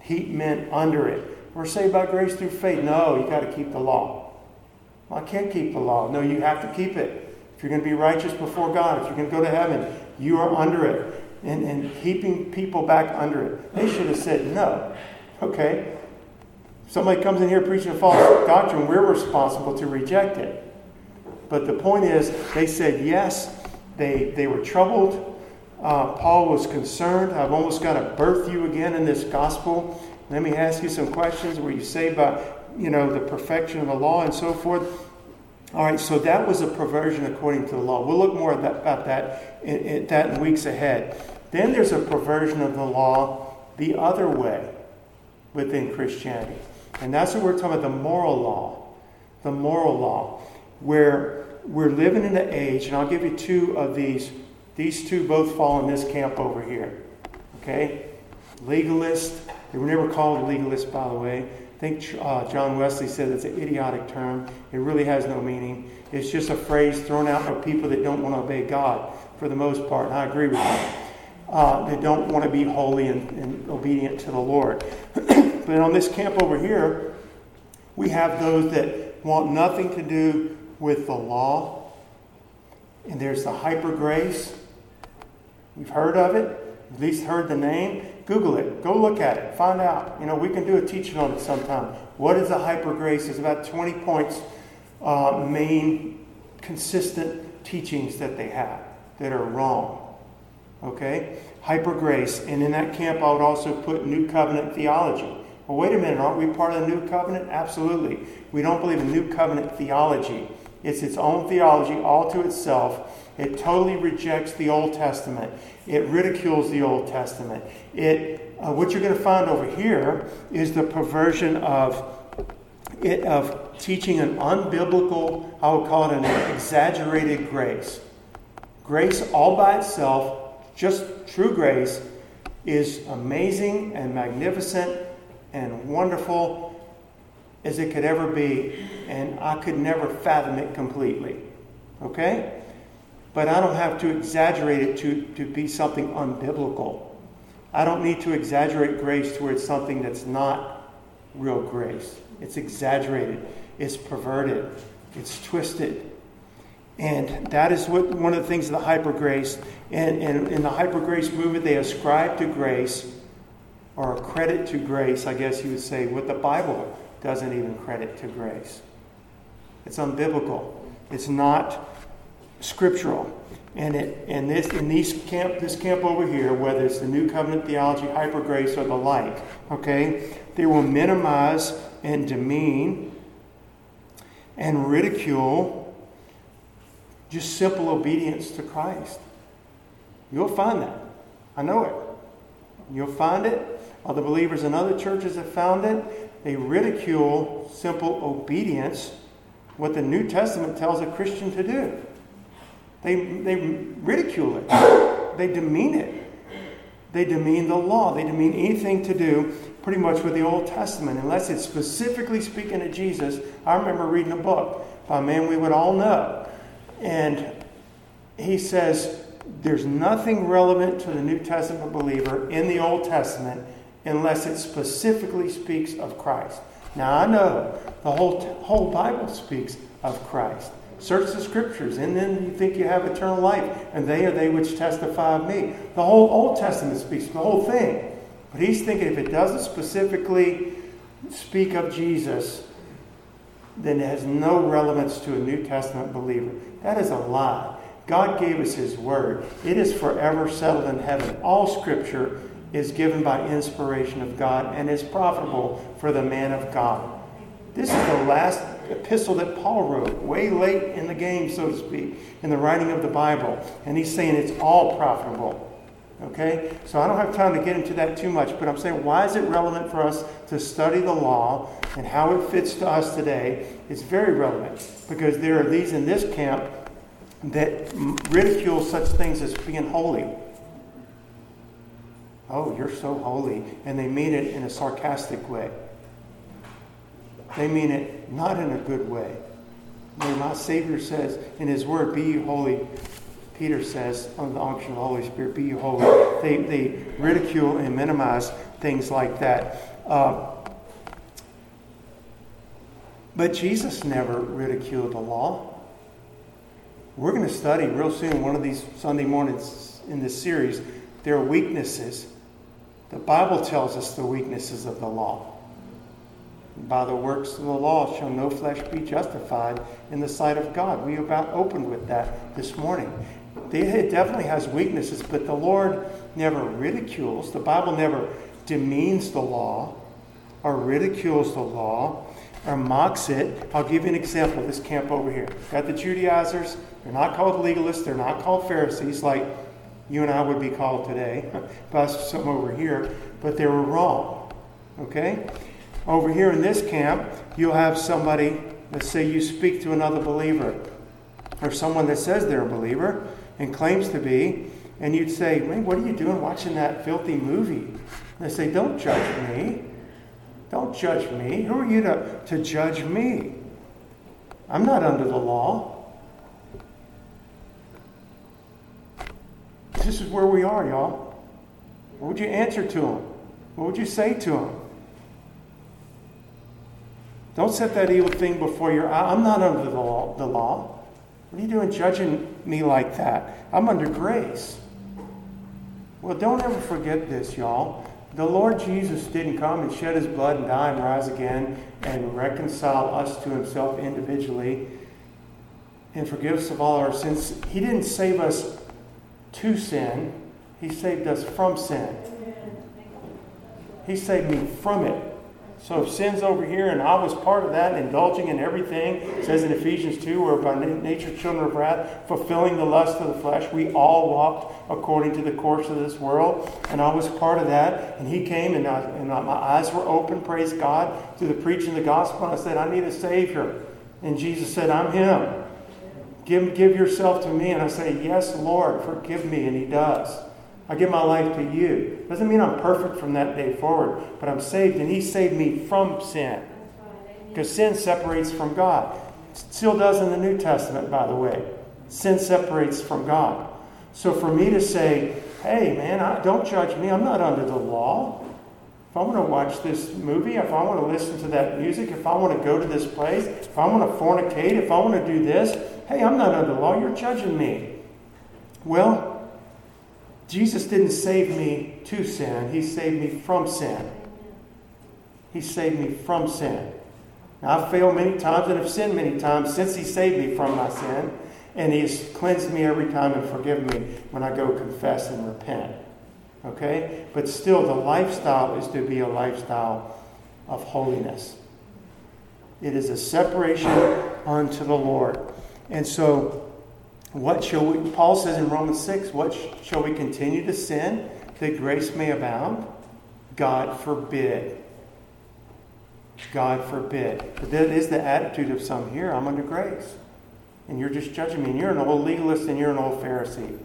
heap men under it. We're saved by grace through faith. No, you got to keep the law. Well, I can't keep the law. No, you have to keep it. If you're going to be righteous before God, if you're going to go to heaven, you are under it. And, and heaping people back under it. They should have said no. Okay? Somebody comes in here preaching a false doctrine, we're responsible to reject it. But the point is, they said yes. They they were troubled. Uh, Paul was concerned. I've almost got to birth you again in this gospel. Let me ask you some questions. Were you saved by, you know, the perfection of the law and so forth? All right, so that was a perversion according to the law. We'll look more about that in, in, that in weeks ahead. Then there's a perversion of the law the other way within Christianity. And that's what we're talking about, the moral law. The moral law, where we're living in an age, and I'll give you two of these. These two both fall in this camp over here. Okay? Legalist. They were never called legalists, by the way. I think uh, John Wesley said it's an idiotic term. It really has no meaning. It's just a phrase thrown out by people that don't want to obey God, for the most part. And I agree with that. Uh, they don't want to be holy and, and obedient to the Lord. But on this camp over here, we have those that want nothing to do with the law. And there's the hyper grace. We've heard of it. At least heard the name. Google it. Go look at it. Find out. You know, we can do a teaching on it sometime. What is a hyper grace? It's about twenty points, uh, main consistent teachings that they have that are wrong. Okay? Hyper grace. And in that camp, I would also put New Covenant theology. Well, wait a minute. Aren't we part of the New Covenant? Absolutely. We don't believe in New Covenant theology. It's its own theology all to itself. It totally rejects the Old Testament. It ridicules the Old Testament. It uh, what you're going to find over here is the perversion of it, of teaching an unbiblical, I would call it an exaggerated grace. Grace all by itself, just true grace, is amazing and magnificent and wonderful as it could ever be, and I could never fathom it completely. Okay? But I don't have to exaggerate it to, to be something unbiblical. I don't need to exaggerate grace towards something that's not real grace. It's exaggerated. It's perverted. It's twisted. And that is what one of the things of the hyper-grace, and in the hyper-grace movement, they ascribe to grace, or credit to grace, I guess you would say, with the Bible doesn't even credit to grace. It's unbiblical. It's not scriptural. And it and this in these camp this camp over here, whether it's the New Covenant theology, hyper grace, or the like, okay, they will minimize and demean and ridicule just simple obedience to Christ. You'll find that. I know it. You'll find it. Other believers in other churches have found it. They ridicule simple obedience, what the New Testament tells a Christian to do. They they ridicule it. They demean it. They demean the law. They demean anything to do pretty much with the Old Testament, unless it's specifically speaking to Jesus. I remember reading a book by a man we would all know. And he says there's nothing relevant to the New Testament believer in the Old Testament unless it specifically speaks of Christ. Now, I know the whole whole Bible speaks of Christ. Search the Scriptures, and then you think you have eternal life, and they are they which testify of me. The whole Old Testament speaks, the whole thing. But he's thinking if it doesn't specifically speak of Jesus, then it has no relevance to a New Testament believer. That is a lie. God gave us His Word. It is forever settled in heaven. All Scripture is given by inspiration of God and is profitable for the man of God. This is the last epistle that Paul wrote, way late in the game, so to speak, in the writing of the Bible. And he's saying it's all profitable. Okay? So I don't have time to get into that too much, but I'm saying, why is it relevant for us to study the law and how it fits to us today? It's very relevant because there are these in this camp that ridicule such things as being holy. Oh, you're so holy. And they mean it in a sarcastic way. They mean it not in a good way. When my Savior says in His Word, be you holy, Peter says, on the unction of the Holy Spirit, be you holy. They, they ridicule and minimize things like that. Uh, but Jesus never ridiculed the law. We're going to study real soon, one of these Sunday mornings in this series, their weaknesses. The Bible tells us the weaknesses of the law. By the works of the law shall no flesh be justified in the sight of God. We about opened with that this morning. It definitely has weaknesses, but the Lord never ridicules. The Bible never demeans the law or ridicules the law or mocks it. I'll give you an example of this camp over here. Got the Judaizers. They're not called legalists. They're not called Pharisees like you and I would be called today by some over here. But they were wrong. Okay? Over here in this camp, you'll have somebody, let's say you speak to another believer or someone that says they're a believer and claims to be, and you'd say, man, what are you doing watching that filthy movie? And they say, don't judge me. Don't judge me. Who are you to, to judge me? I'm not under the law. This is where we are, y'all. What would you answer to them? What would you say to them? Don't set that evil thing before your eye. I'm not under the law, the law. What are you doing judging me like that? I'm under grace. Well, don't ever forget this, y'all. The Lord Jesus didn't come and shed His blood and die and rise again and reconcile us to Himself individually and forgive us of all our sins. He didn't save us to sin. He saved us from sin. He saved me from it. So if sin's over here and I was part of that, indulging in everything, it says in Ephesians two, we're by nature children of wrath, fulfilling the lust of the flesh. We all walked according to the course of this world. And I was part of that. And He came and, I, and my eyes were open, praise God, through the preaching of the gospel. And I said, I need a Savior. And Jesus said, I'm Him. Give, give yourself to me. And I say, yes, Lord, forgive me. And He does. I give my life to you. Doesn't mean I'm perfect from that day forward, but I'm saved, and He saved me from sin. Because sin separates from God. It still does in the New Testament, by the way. Sin separates from God. So for me to say, hey, man, I, don't judge me. I'm not under the law. If I want to watch this movie, if I want to listen to that music, if I want to go to this place, if I want to fornicate, if I want to do this, hey, I'm not under the law. You're judging me. Well, Jesus didn't save me to sin. He saved me from sin. He saved me from sin. Now, I've failed many times and have sinned many times since He saved me from my sin. And He has cleansed me every time and forgiven me when I go confess and repent. Okay? But still, the lifestyle is to be a lifestyle of holiness. It is a separation unto the Lord. And so, what shall we, Paul says in Romans six, what sh- shall we continue to sin that grace may abound? God forbid. God forbid. But that is the attitude of some here. I'm under grace. And you're just judging me. And you're an old legalist and you're an old Pharisee.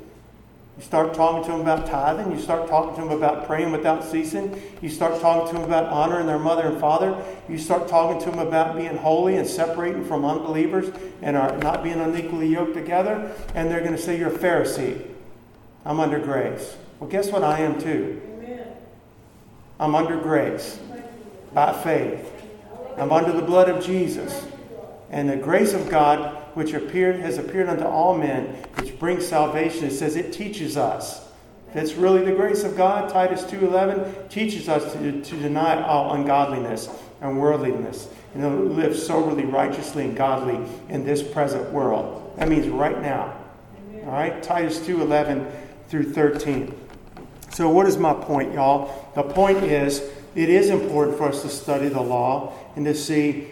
You start talking to them about tithing. You start talking to them about praying without ceasing. You start talking to them about honoring their mother and father. You start talking to them about being holy and separating from unbelievers and are not being unequally yoked together. And they're going to say, you're a Pharisee. I'm under grace. Well, guess what? I am too. I'm under grace by faith. I'm under the blood of Jesus. And the grace of God, which appeared has appeared unto all men, which brings salvation. It says it teaches us. That's really the grace of God. Titus two eleven teaches us to, to deny all ungodliness and worldliness and to live soberly, righteously, and godly in this present world. That means right now. All right? Titus two eleven through thirteen. So what is my point, y'all? The point is, it is important for us to study the law and to see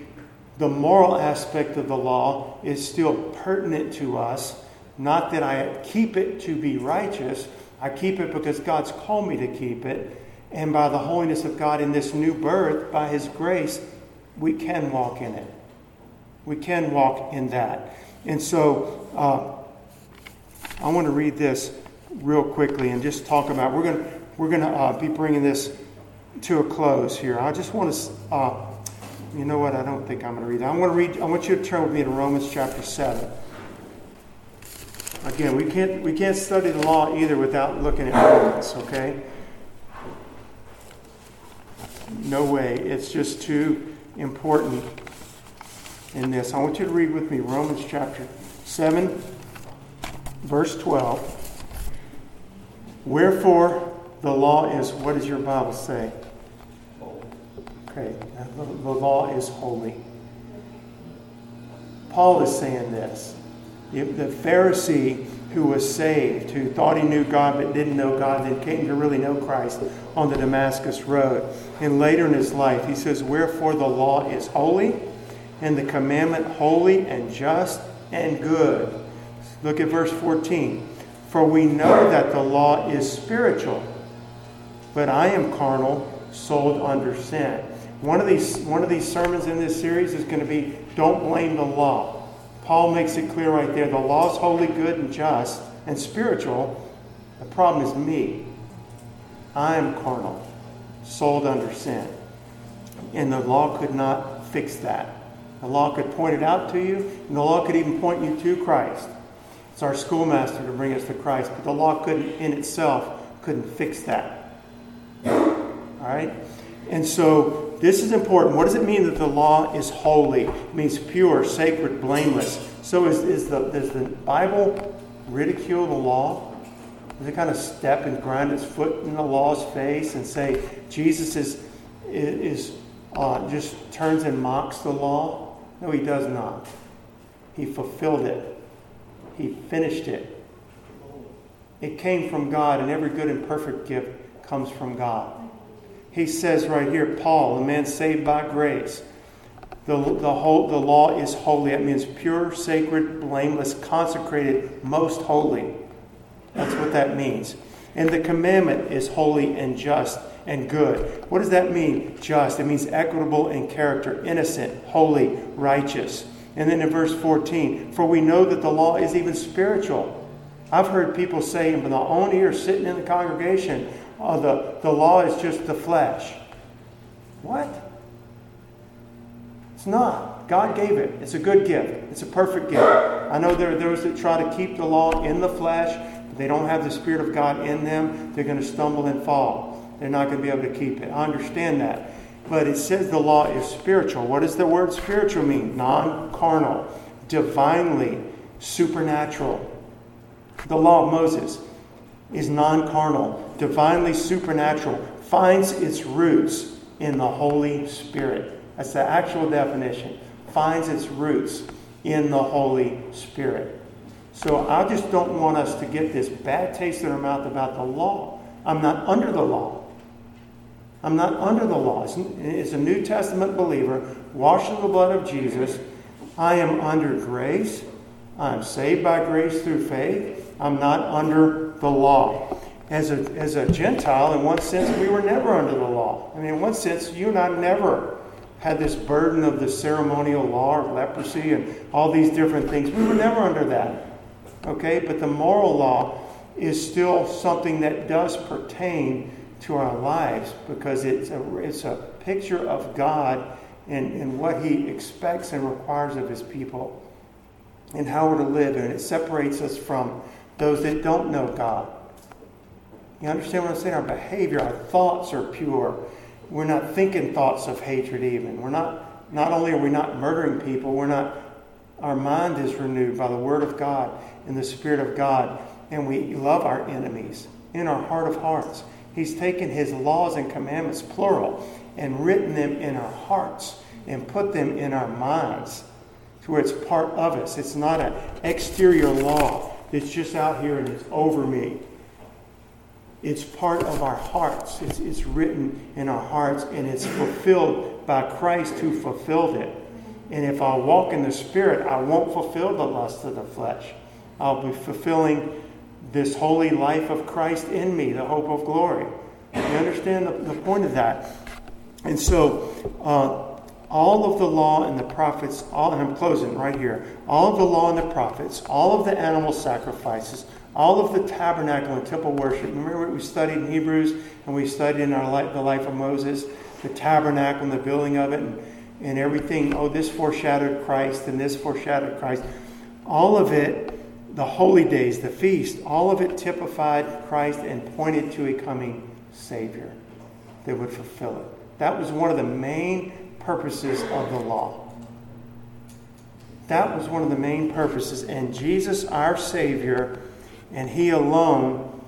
the moral aspect of the law is still pertinent to us. Not that I keep it to be righteous, I keep it because God's called me to keep it. And by the holiness of God in this new birth, by His grace, we can walk in it. We can walk in that. And so uh, I want to read this real quickly and just talk about, we're going to we're going to uh, be bringing this to a close here. I just want to, uh, you know what? I don't think I'm going to read that. I want to read. I want you to turn with me to Romans chapter seven. Again, we can't we can't study the law either without looking at Romans. Okay? No way. It's just too important in this. I want you to read with me Romans chapter seven, verse twelve. Wherefore, the law is, what does your Bible say? Okay, the, the law is holy. Paul is saying this. The, the Pharisee who was saved, who thought he knew God but didn't know God, then came to really know Christ on the Damascus Road. And later in his life, he says, wherefore the law is holy, and the commandment holy and just and good. Look at verse fourteen. For we know that the law is spiritual, but I am carnal, sold under sin. One of these, one of these sermons in this series is going to be, don't blame the law. Paul makes it clear right there. The law is holy, good, and just, and spiritual. The problem is me. I am carnal, sold under sin. And the law could not fix that. The law could point it out to you, and the law could even point you to Christ. It's our schoolmaster to bring us to Christ, but the law couldn't, in itself, couldn't fix that. All right? And so, this is important. What does it mean that the law is holy? It means pure, sacred, blameless. So, is, is the, does the Bible ridicule the law? Does it kind of step and grind its foot in the law's face and say, Jesus is, is uh, just turns and mocks the law? No, He does not. He fulfilled it. He finished it. It came from God, and every good and perfect gift comes from God. He says right here, Paul, the man saved by grace, the, the, whole, the law is holy. That means pure, sacred, blameless, consecrated, most holy. That's what that means. And the commandment is holy and just and good. What does that mean? Just. It means equitable in character, innocent, holy, righteous. And then in verse fourteen, for we know that the law is even spiritual. I've heard people say, in my own ear, sitting in the congregation, oh, the, the law is just the flesh. What? It's not. God gave it. It's a good gift. It's a perfect gift. I know there are those that try to keep the law in the flesh, but they don't have the Spirit of God in them. They're going to stumble and fall. They're not going to be able to keep it. I understand that. But it says the law is spiritual. What does the word spiritual mean? Non-carnal, divinely, supernatural. The law of Moses is non-carnal, divinely supernatural, finds its roots in the Holy Spirit. That's the actual definition. Finds its roots in the Holy Spirit. So I just don't want us to get this bad taste in our mouth about the law. I'm not under the law. I'm not under the law. As a New Testament believer, washed in the blood of Jesus, I am under grace. I am saved by grace through faith. I'm not under the law. As a, as a Gentile, in one sense, we were never under the law. I mean, in one sense, you and I never had this burden of the ceremonial law of leprosy and all these different things. We were never under that. Okay? But the moral law is still something that does pertain to our lives, because it's a, it's a picture of God and, and what He expects and requires of His people and how we're to live. And it separates us from those that don't know God. You understand what I'm saying? Our behavior, our thoughts are pure. We're not thinking thoughts of hatred even. We're not, not only are we not murdering people, we're not, our mind is renewed by the Word of God and the Spirit of God. And we love our enemies in our heart of hearts. He's taken His laws and commandments, plural, and written them in our hearts and put them in our minds to where it's part of us. It's not an exterior law that's just out here and it's over me. It's part of our hearts. It's, it's written in our hearts, and it's fulfilled by Christ who fulfilled it. And if I walk in the Spirit, I won't fulfill the lust of the flesh. I'll be fulfilling this holy life of Christ in me, the hope of glory. You understand the, the point of that? And so uh, all of the law and the prophets, all, and I'm closing right here, all of the law and the prophets, all of the animal sacrifices, all of the tabernacle and temple worship. Remember what we studied in Hebrews, and we studied in our life, the life of Moses, the tabernacle and the building of it, and, and everything. Oh, this foreshadowed Christ and this foreshadowed Christ. All of it, the holy days, the feast, all of it typified Christ and pointed to a coming Savior that would fulfill it. That was one of the main purposes of the law. That was one of the main purposes. And Jesus, our Savior, and He alone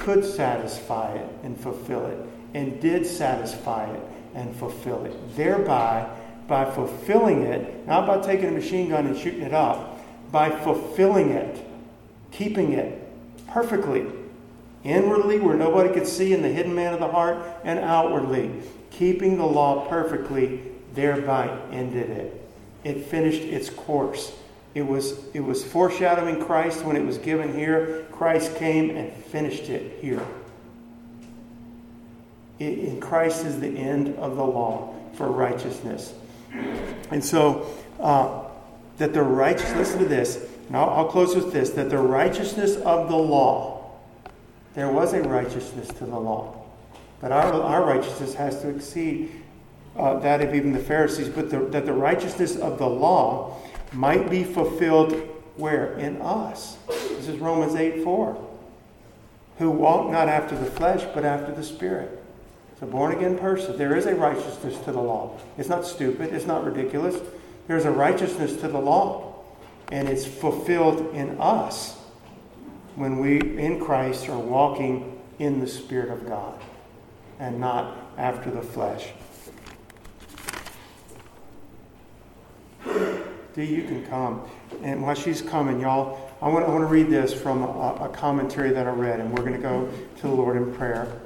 could satisfy it and fulfill it, and did satisfy it and fulfill it. Thereby, by fulfilling it, not by taking a machine gun and shooting it up, by fulfilling it, keeping it perfectly, inwardly where nobody could see in the hidden man of the heart, and outwardly, keeping the law perfectly, thereby ended it. It finished its course. It was, it was foreshadowing Christ when it was given here. Christ came and finished it here. It, in Christ is the end of the law for righteousness. And so, uh, that the righteous, listen to this, and I'll, I'll close with this, that the righteousness of the law, there was a righteousness to the law, but our, our righteousness has to exceed uh, that of even the Pharisees, but the, that the righteousness of the law might be fulfilled where? In us. This is Romans eight four. Who walk not after the flesh, but after the Spirit. It's a born-again person. There is a righteousness to the law. It's not stupid. It's not ridiculous. There's a righteousness to the law. And it's fulfilled in us when we, in Christ, are walking in the Spirit of God and not after the flesh. D, you can come. And while she's coming, y'all, I want, I want to read this from a, a commentary that I read, and we're going to go to the Lord in prayer.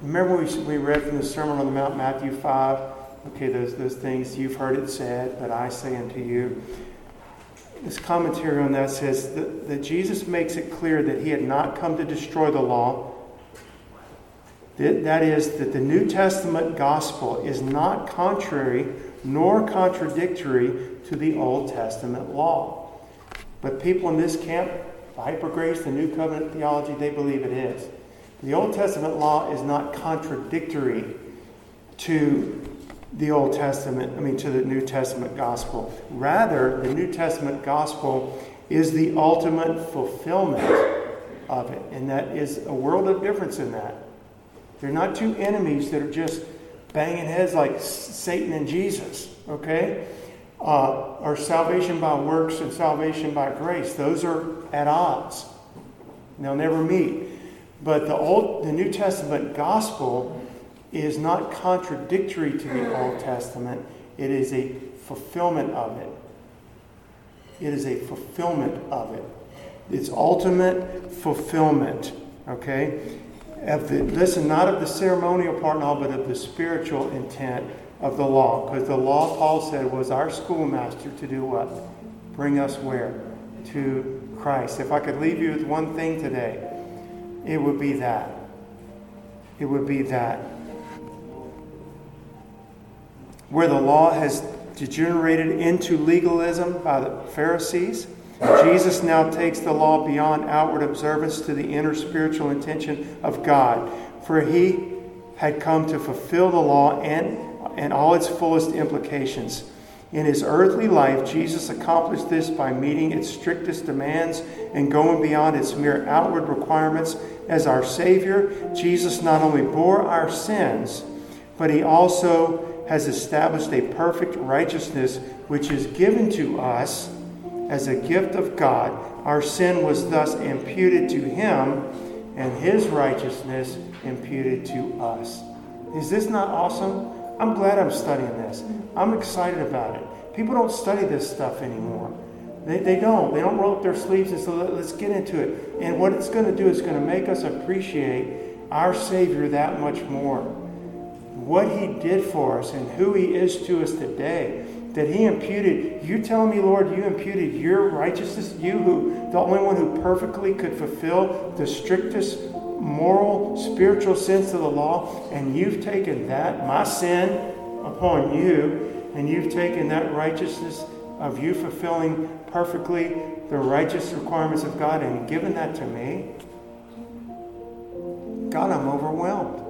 Remember we, we read from the Sermon on the Mount, Matthew five. Okay, those, those things you've heard it said, but I say unto you. This commentary on that says that, that Jesus makes it clear that he had not come to destroy the law. That is, that the New Testament gospel is not contrary nor contradictory to the Old Testament law. But people in this camp, the hypergrace, the New Covenant theology, they believe it is. The Old Testament law is not contradictory to the Old Testament, I mean to the New Testament gospel. Rather, the New Testament gospel is the ultimate fulfillment of it. And that is a world of difference in that. They're not two enemies that are just banging heads like Satan and Jesus, okay? Uh, or salvation by works and salvation by grace. Those are at odds. They'll never meet. But the Old, the New Testament gospel is not contradictory to the Old Testament. It is a fulfillment of it. It is a fulfillment of it. It's ultimate fulfillment, okay? Of the, listen, not of the ceremonial part and all, but of the spiritual intent of the law. Because the law, Paul said, was our schoolmaster to do what? Bring us where? To Christ. If I could leave you with one thing today, it would be that. It would be that. Where the law has degenerated into legalism by the Pharisees, Jesus now takes the law beyond outward observance to the inner spiritual intention of God. For he had come to fulfill the law and, and all its fullest implications. In his earthly life, Jesus accomplished this by meeting its strictest demands and going beyond its mere outward requirements. As our Savior, Jesus not only bore our sins, but he also has established a perfect righteousness which is given to us as a gift of God. Our sin was thus imputed to him, and his righteousness imputed to us. Is this not awesome? I'm glad I'm studying this. I'm excited about it. People don't study this stuff anymore. They, they don't. They don't roll up their sleeves and say, let's get into it. And what it's going to do is going to make us appreciate our Savior that much more. What he did for us and who he is to us today. that he imputed, you tell me, Lord, you imputed your righteousness, you who, the only one who perfectly could fulfill the strictest moral, spiritual sense of the law, and you've taken that, my sin, upon you, and you've taken that righteousness of you fulfilling perfectly the righteous requirements of God and given that to me. God, I'm overwhelmed.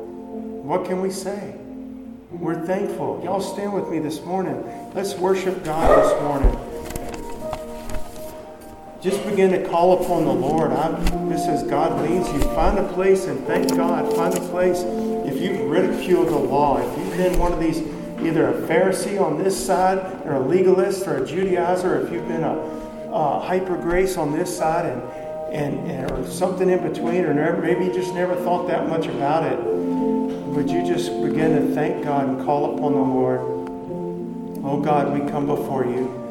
What can we say? We're thankful. Y'all stand with me this morning. Let's worship God this morning. Just begin to call upon the Lord. I'm, this is God leads you. Find a place and thank God. Find a place. If you've ridiculed the law, if you've been one of these, either a Pharisee on this side or a legalist or a Judaizer, if you've been a, a hyper-grace on this side and, and, and or something in between, or never, maybe you just never thought that much about it, would you just begin to thank God and call upon the Lord? Oh God, we come before you.